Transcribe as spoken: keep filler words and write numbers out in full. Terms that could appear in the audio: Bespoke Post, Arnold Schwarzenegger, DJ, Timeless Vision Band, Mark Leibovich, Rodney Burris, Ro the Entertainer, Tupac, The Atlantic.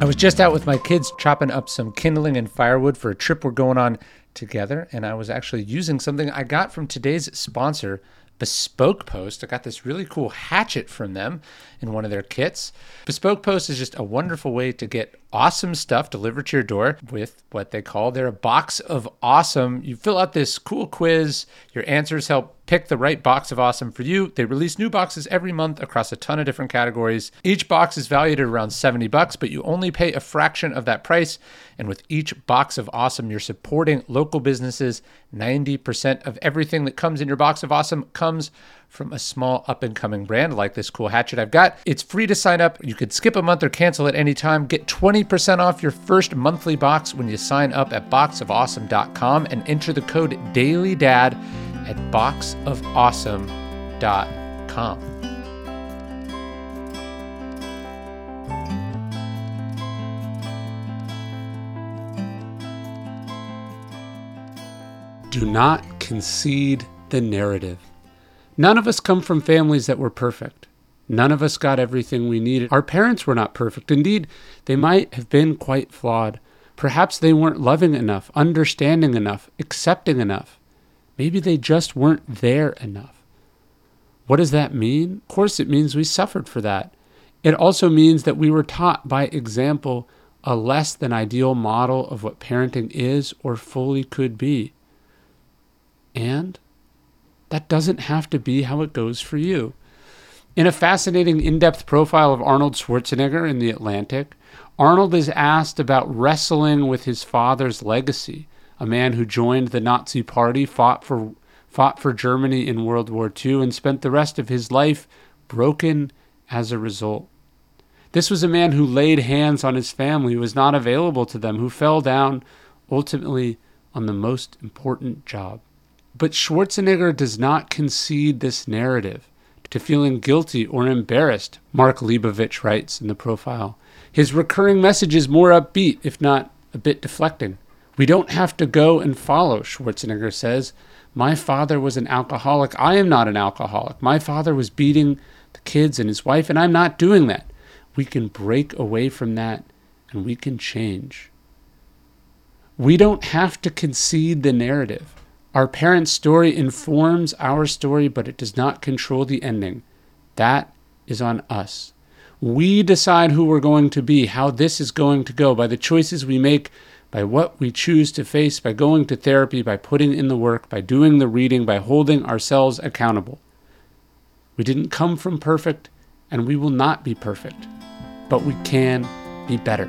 I was just out with my kids chopping up some kindling and firewood for a trip we're going on together, and I was actually using something I got from today's sponsor, Bespoke Post. I got this really cool hatchet from them in one of their kits. Bespoke Post is just a wonderful way to get awesome stuff delivered to your door with what they call their box of awesome. You fill out this cool quiz. Your answers help pick the right box of awesome for you. They release new boxes every month across a ton of different categories. Each box is valued at around seventy bucks, but you only pay a fraction of that price. And with each box of awesome, you're supporting local businesses. ninety percent of everything that comes in your box of awesome comes from a small up-and-coming brand like this cool hatchet I've got. It's free to sign up. You could skip a month or cancel at any time. Get twenty percent off your first monthly box when you sign up at box of awesome dot com and enter the code DAILYDAD at box of awesome dot com. Do not concede the narrative. None of us come from families that were perfect. None of us got everything we needed. Our parents were not perfect. Indeed, they might have been quite flawed. Perhaps they weren't loving enough, understanding enough, accepting enough. Maybe they just weren't there enough. What does that mean? Of course, it means we suffered for that. It also means that we were taught by example a less than ideal model of what parenting is or fully could be. And that doesn't have to be how it goes for you. In a fascinating in-depth profile of Arnold Schwarzenegger in The Atlantic, Arnold is asked about wrestling with his father's legacy, a man who joined the Nazi Party, fought for fought for Germany in World War Two, and spent the rest of his life broken as a result. This was a man who laid hands on his family, who was not available to them, who fell down, ultimately, on the most important job. But Schwarzenegger does not concede this narrative to feeling guilty or embarrassed, Mark Leibovich writes in the profile. His recurring message is more upbeat, if not a bit deflecting. We don't have to go and follow, Schwarzenegger says. My father was an alcoholic. I am not an alcoholic. My father was beating the kids and his wife, and I'm not doing that. We can break away from that, and we can change. We don't have to concede the narrative. Our parents' story informs our story, but it does not control the ending. That is on us. We decide who we're going to be, how this is going to go, by the choices we make, by what we choose to face, by going to therapy, by putting in the work, by doing the reading, by holding ourselves accountable. We didn't come from perfect, and we will not be perfect, but we can be better.